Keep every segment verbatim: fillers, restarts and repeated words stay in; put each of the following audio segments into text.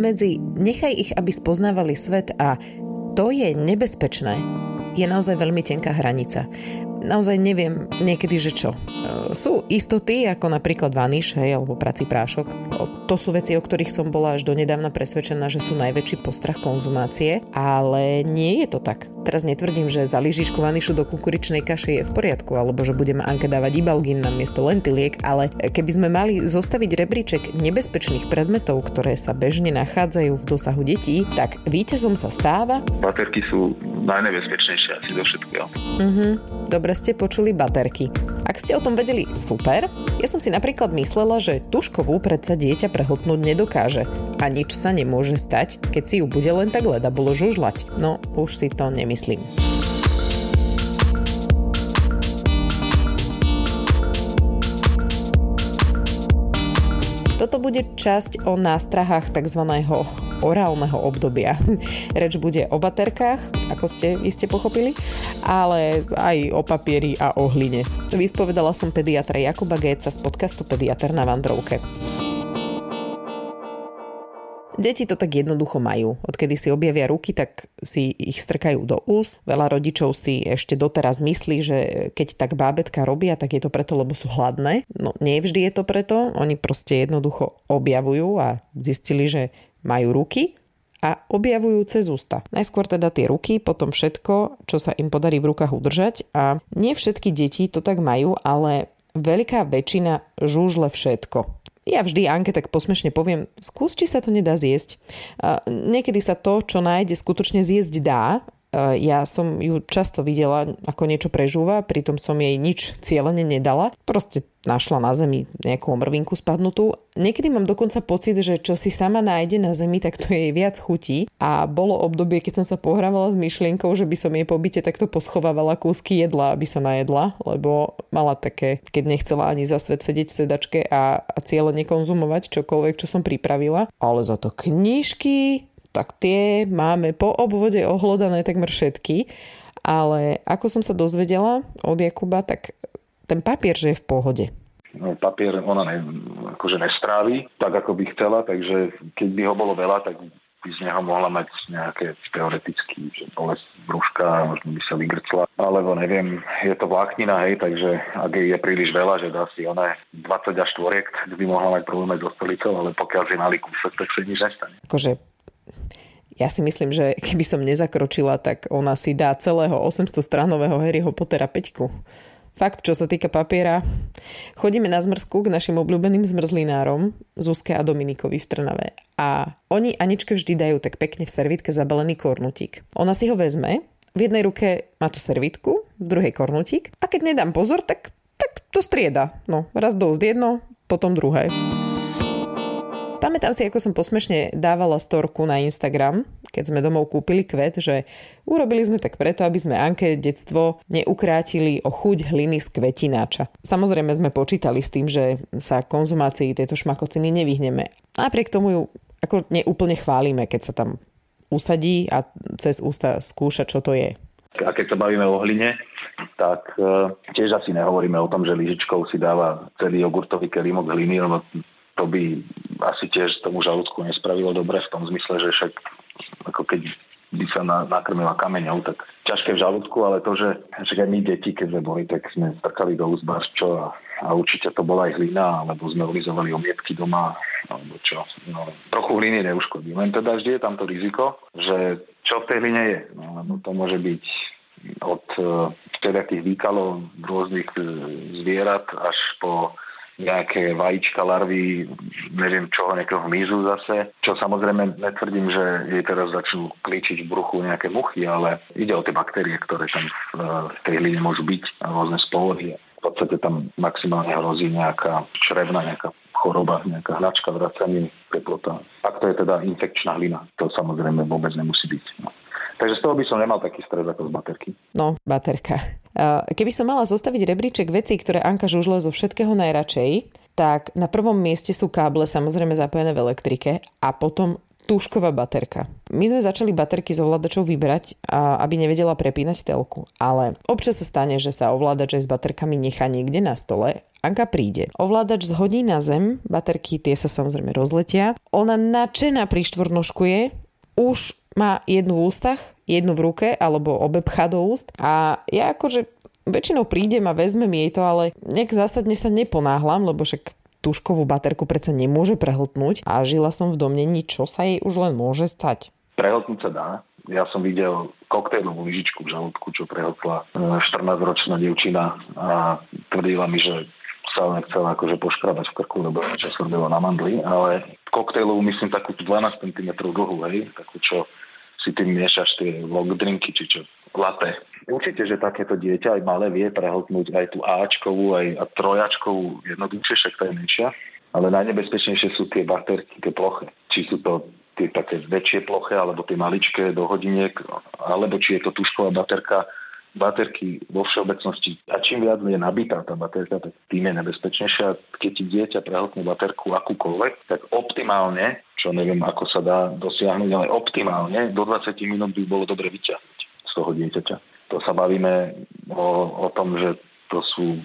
medzi nechaj ich, aby spoznávali svet a to je nebezpečné, je naozaj veľmi tenká hranica. Naozaj neviem niekedy, že čo. Sú istoty, ako napríklad vaniš, hej, alebo prací prášok. To sú veci, o ktorých som bola až donedávna presvedčená, že sú najväčší postrach konzumácie, ale nie je to tak. Teraz netvrdím, že za lyžičku vanišu do kukuričnej kaše je v poriadku, alebo že budeme Anke dávať ibalgin namiesto lentiliek, ale keby sme mali zostaviť rebríček nebezpečných predmetov, ktoré sa bežne nachádzajú v dosahu detí, tak víťazom sa stáva... Baterky sú najnebezpečnejšie asi zo všetkého. Mhm, dobre. Ste počuli baterky. Ak ste o tom vedeli, super. Ja som si napríklad myslela, že tužkovú predsa dieťa prehltnúť nedokáže a nič sa nemôže stať, keď si ju bude len tak leda bolo žužľať. No, už si to nemyslím. Toto bude časť o nástrahách tzv. Orálneho obdobia. Reč bude o baterkách, ako ste iste pochopili, ale aj o papieri a o hline. Vyspovedala som pediatra Jakuba Geca z podcastu Pediatr na Vandrovke. Deti to tak jednoducho majú. Odkedy si objavia ruky, tak si ich strkajú do úst. Veľa rodičov si ešte doteraz myslí, že keď tak bábätka robia, tak je to preto, lebo sú hladné. No nie vždy je to preto. Oni proste jednoducho objavujú a zistili, že majú ruky a objavujú cez ústa. Najskôr teda tie ruky, potom všetko, čo sa im podarí v rukách udržať. A nie všetky deti to tak majú, ale veľká väčšina žúžle všetko. Ja vždy Anke tak posmešne poviem, skús, či sa to nedá zjesť. Niekedy sa to, čo nájde, skutočne zjesť dá. Ja som ju často videla, ako niečo prežúva, pritom som jej nič cieľene nedala. Proste našla na zemi nejakú omrvinku spadnutú. Niekedy mám dokonca pocit, že čo si sama nájde na zemi, tak to jej viac chutí. A bolo obdobie, keď som sa pohrávala s myšlienkou, že by som jej po byte takto poschovávala kúsky jedla, aby sa najedla, lebo mala také, keď nechcela ani za svet sedieť v sedačke a, a cieľene konzumovať čokoľvek, čo som pripravila. Ale za to knižky, tak tie máme po obvode ohlodané takmer všetky. Ale ako som sa dozvedela od Jakuba, tak ten papier, že je v pohode. No, papier ona ne, akože nestrávi tak, ako by chcela, takže keď by ho bolo veľa, tak by z neho mohla mať nejaké teoretické bolesť brúška, možno by sa vygrcla, alebo neviem, je to vláknina, hej, takže ak jej je príliš veľa, že dá si ona dvadsať až štvorek, by mohla mať problémy so stolicou, ale pokiaľ si malý kúsok, tak sa nič nestane. Akože ja si myslím, že keby som nezakročila, tak ona si dá celého osemsto stránového Harryho Pottera päťku. Fakt, čo sa týka papiera, chodíme na zmrzku k našim obľúbeným zmrzlinárom Zuzke a Dominikovi v Trnave a oni Aničke vždy dajú tak pekne v servítke zabalený kornutík. Ona si ho vezme, v jednej ruke má tú servítku, v druhej kornutík a keď nedám pozor, tak, tak to strieda. No, raz do úst jedno, potom druhé. Pamätám si, ako som posmešne dávala storku na Instagram, keď sme domov kúpili kvet, že urobili sme tak preto, aby sme Anke detstvo neukrátili o chuť hliny z kvetináča. Samozrejme sme počítali s tým, že sa konzumácii tejto šmakociny nevyhneme. Napriek tomu ju ako neúplne chválime, keď sa tam usadí a cez ústa skúša, čo to je. A keď sa bavíme o hline, tak e, tiež asi nehovoríme o tom, že lyžičkou si dáva celý jogurtový kelímok hliny, lebo to by asi tiež tomu žalúdku nespravilo dobre v tom zmysle, že však ako keď by sa na, nakrmila kameňou, tak ťažké v žalúdku, ale to, že, že aj my deti, keď sme boli, tak sme strkali do úst barčo a, a určite to bola aj hlina, alebo sme olizovali omietky doma, alebo čo. No, trochu hliny neuškodí, len teda vždy je tam to riziko, že čo v tej hline je. No, lebo to môže byť od vtedakých výkalov rôznych zvierat až po nejaké vajíčka, larvy, neviem čoho, nejakého hmyzu zase. Čo samozrejme netvrdím, že jej teraz začnú klíčiť v bruchu nejaké muchy, ale ide o tie baktérie, ktoré tam v tej hline môžu byť a rôzne spolóhy. V podstate tam maximálne hrozí nejaká črevná, nejaká choroba, nejaká hnačka, vracanie, teplota. Ak to je teda infekčná hlina, to samozrejme vôbec nemusí byť. No. Takže z toho by som nemal taký stres ako z baterky. No, baterka. Keby som mala zostaviť rebríček vecí, ktoré Anka žužle zo všetkého najradšej, tak na prvom mieste sú káble samozrejme zapojené v elektrike a potom tužková baterka. My sme začali baterky z ovládačov vybrať, aby nevedela prepínať telku. Ale občas sa stane, že sa ovládač aj s baterkami nechá niekde na stole. Anka príde. Ovládač zhodí na zem, baterky tie sa samozrejme rozletia. Ona nadšená prištvornožkuje, už má jednu v ústach, jednu v ruke, alebo obe pchá do úst. A ja akože väčšinou prídem a vezmem jej to, ale nejak zásadne sa neponáhlam, lebo však tužkovú baterku predsa nemôže prehltnúť a žila som v domnení, čo sa jej už len môže stať. Prehltnúť sa dá. Ja som videl koktejlovú lyžičku v žalúdku, čo prehltla štrnásťročná dievčina a tvrdila mi, že sa len chcela akože poškrabať v krku, lebo čo svrdela na mandli, ale koktejlovú myslím takú dvanásť centimetrov dlhú, hej, takú, čo si tým miešaš tie log drinky, či čo, latte. Určite, že takéto dieťa aj malé vie prehltnúť aj tú áčkovú, aj trojačkovú, jednoduchšie, však to je menšia. Ale najnebezpečnejšie sú tie baterky, tie ploché. Či sú to tie také väčšie ploché, alebo tie maličké do hodiniek, alebo či je to tužková baterka. Baterky vo všeobecnosti. A čím viac je nabitá tá baterka, tak tým je nebezpečnejšia. Keď ti dieťa prehltne baterku akúkoľvek, tak optimálne, čo neviem, ako sa dá dosiahnuť, ale optimálne do dvadsať minút by bolo dobre vyťahnuť z toho dieťaťa. To sa bavíme o, o tom, že to sú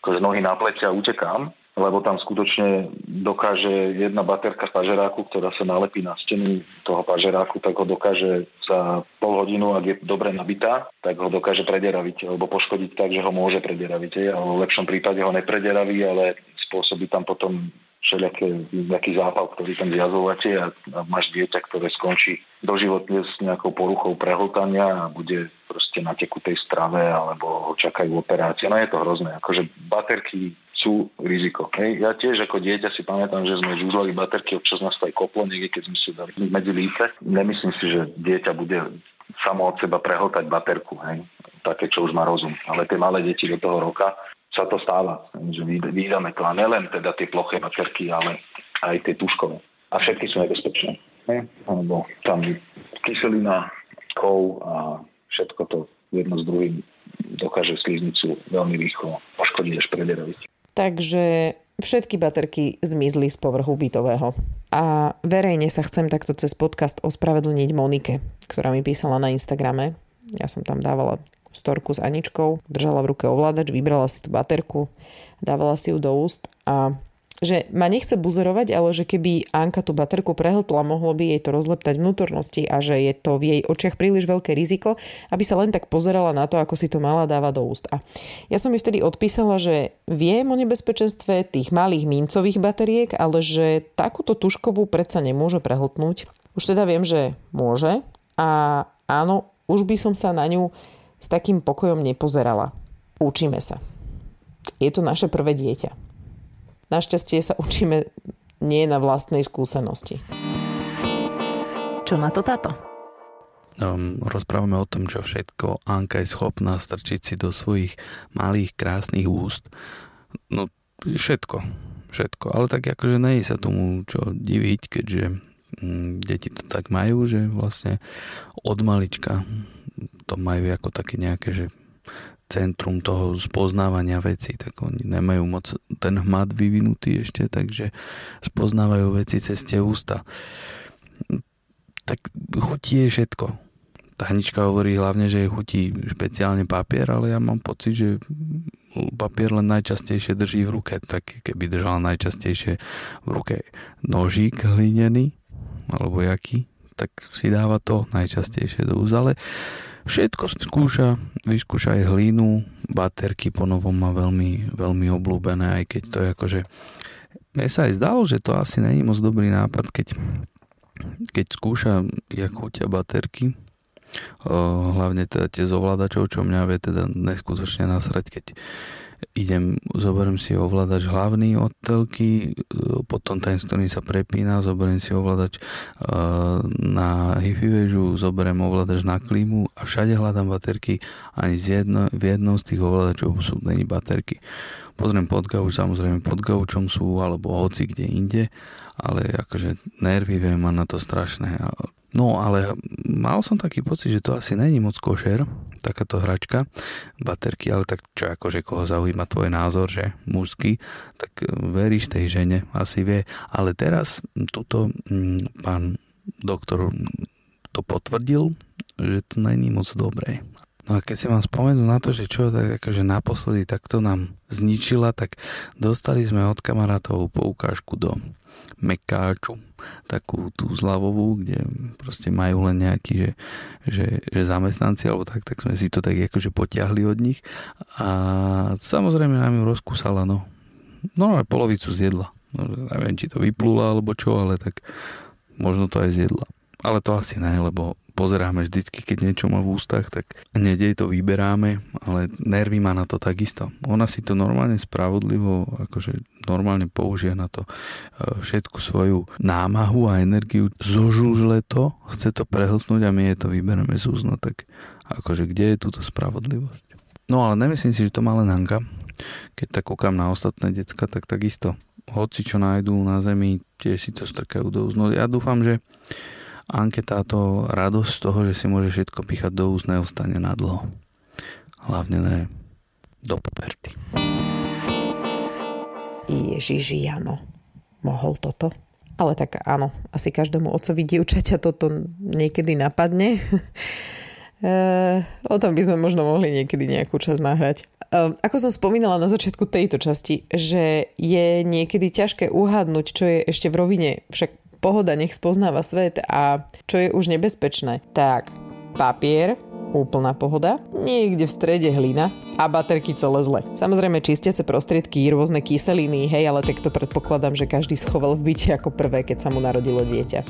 akože nohy na plecia a utekám, lebo tam skutočne dokáže jedna baterka pažeráku, ktorá sa nalepí na steny toho pažeráku, tak ho dokáže za pol hodinu, ak je dobre nabitá, tak ho dokáže prederaviť, alebo poškodiť tak, že ho môže prederaviť. A v lepšom prípade ho neprederaví, ale spôsobí tam potom všelijaký zápal, ktorý tam zjazovate a, a máš dieťa, ktoré skončí doživotne s nejakou poruchou prehltania a bude proste na tekutej strave alebo ho čakajú operácie. No je to hrozné. Akože baterky sú riziko. Hej. Ja tiež ako dieťa si pamätám, že sme žúžľali baterky, občas nás to aj koplo niekde, keď sme si dali medzi líce. Nemyslím si, že dieťa bude samo od seba prehltať baterku. Hej. Také, čo už má rozum. Ale tie malé deti do toho roka sa to stáva, že vydáme to a nelen teda tie ploché baterky, ale aj tie tužkové. A všetky sú nebezpečné. Alebo tam kyselina, kov a všetko to jedno s druhým dokáže sliznicu veľmi rýchlo poškodiť až prederaviť. Takže všetky baterky zmizli z povrchu bytového. A verejne sa chcem takto cez podcast ospravedlniť Monike, ktorá mi písala na Instagrame. Ja som tam dávala storku s Aničkou, držala v ruke ovládač, vybrala si tú baterku, dávala si ju do úst a že ma nechce buzerovať, ale že keby Anka tú baterku prehltla, mohlo by jej to rozleptať vnútornosti a že je to v jej očiach príliš veľké riziko, aby sa len tak pozerala na to, ako si to mala dáva do úst. A ja som jej vtedy odpísala, že viem o nebezpečenstve tých malých mincových bateriek, ale že takúto tužkovú predsa nemôže prehltnúť. Už teda viem, že môže a áno, už by som sa na ňu s takým pokojom nepozerala. Učíme sa. Je to naše prvé dieťa. Našťastie sa učíme nie na vlastnej skúsenosti. Čo na to táto? Um, rozprávame o tom, čo všetko Anka je schopná strčiť si do svojich malých, krásnych úst. No, všetko. Všetko. Ale tak akože nie je sa tomu čo diviť, keďže um, deti to tak majú, že vlastne od malička to majú ako také nejaké, že centrum toho spoznávania vecí, tak oni nemajú moc ten hmat vyvinutý ešte, takže spoznávajú veci cez tie ústa. Tak chutí je všetko. Tánička hovorí hlavne, že jej chutí špeciálne papier, ale ja mám pocit, že papier len najčastejšie drží v ruke, tak keby držala najčastejšie v ruke nožík hlinený, alebo jaký, tak si dáva to najčastejšie do úst, ale všetko skúša, vyskúša aj hlinu, baterky ponovom má veľmi, veľmi obľúbené, aj keď to je akože, mne sa aj zdalo, že to asi není moc dobrý nápad, keď, keď skúša, jak chutia baterky, hlavne teda tie z ovládačov, čo mňa vie teda neskutočne nasrať, keď idem, zoberiem si ovládač hlavný od telky, potom ten, s ktorým sa prepína, zoberiem si ovládač na hi-fi väžu, zoberiem ovládač na klímu a všade hľadám baterky, ani z jedno, v jednom z tých ovládačov sú není baterky. Pozriem pod gauč, samozrejme pod gaučom sú, alebo hoci kde inde, ale akože nervy viem, mám na to strašné. No ale mal som taký pocit, že to asi není moc košer, takáto hračka, baterky, ale tak čo akože koho zaujíma tvoj názor, že mužský, tak veríš tej žene, asi vie. Ale teraz tuto pán doktor to potvrdil, že to není moc dobré. No a keď si vám spomenú na to, že čo tak akože naposledy takto nám zničila, tak dostali sme od kamarátov poukážku do Mekáču, takú tú zľavovú, kde proste majú len nejaký, že, že, že zamestnanci alebo tak, tak sme si to tak akože potiahli od nich a samozrejme nám ju rozkúsala, no. No, ale polovicu zjedla. No, neviem, či to vyplula alebo čo, ale tak možno to aj zjedla. Ale to asi ne, lebo pozeráme vždycky, keď niečo má v ústach, tak hneď to vyberáme, ale nervy má na to takisto. Ona si to normálne spravodlivo, akože normálne použije na to všetku svoju námahu a energiu. Zožužle to, chce to prehltnúť a my je to vybereme z úzno, tak akože kde je túto spravodlivosť? No ale nemyslím si, že to má len Hanka. Keď tak kúkam na ostatné decka, tak takisto. Hoci čo nájdú na zemi, tiež si to strkajú do úzno. Ja dúfam, že Anke táto radosť z toho, že si môže všetko píchať do úst, neostane na dlho. Hlavne ne do puberty. Ježiši, Jano, mohol toto? Ale tak áno, asi každému otcovi dievčaťa toto niekedy napadne. E, o tom by sme možno mohli niekedy nejakú časť nahrať. Ako som spomínala na začiatku tejto časti, že je niekedy ťažké uhádnuť, čo je ešte v rovine, však pohoda nech spoznáva svet, a čo je už nebezpečné. Tak, papier, úplná pohoda, niekde v strede hlina a baterky celé zle. Samozrejme čistiace prostriedky, rôzne kyseliny, hej, ale tak to predpokladám, že každý schoval v byte ako prvé, keď sa mu narodilo dieťa.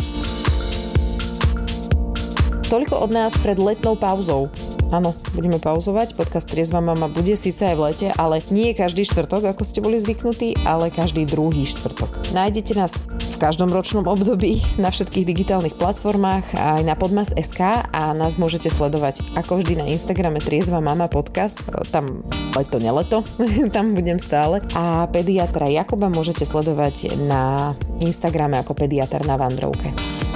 Toľko od nás pred letnou pauzou. Áno, budeme pauzovať. Podcast Triezva Mama bude síce aj v lete, ale nie každý štvrtok, ako ste boli zvyknutí, ale každý druhý štvrtok. Nájdete nás v každom ročnom období na všetkých digitálnych platformách, aj na podmas bodka es ká, a nás môžete sledovať ako vždy na Instagrame Triezva Mama Podcast. Tam leto, neleto, tam budem stále. A pediatra Jakuba môžete sledovať na Instagrame ako Pediatr na Vandrovke.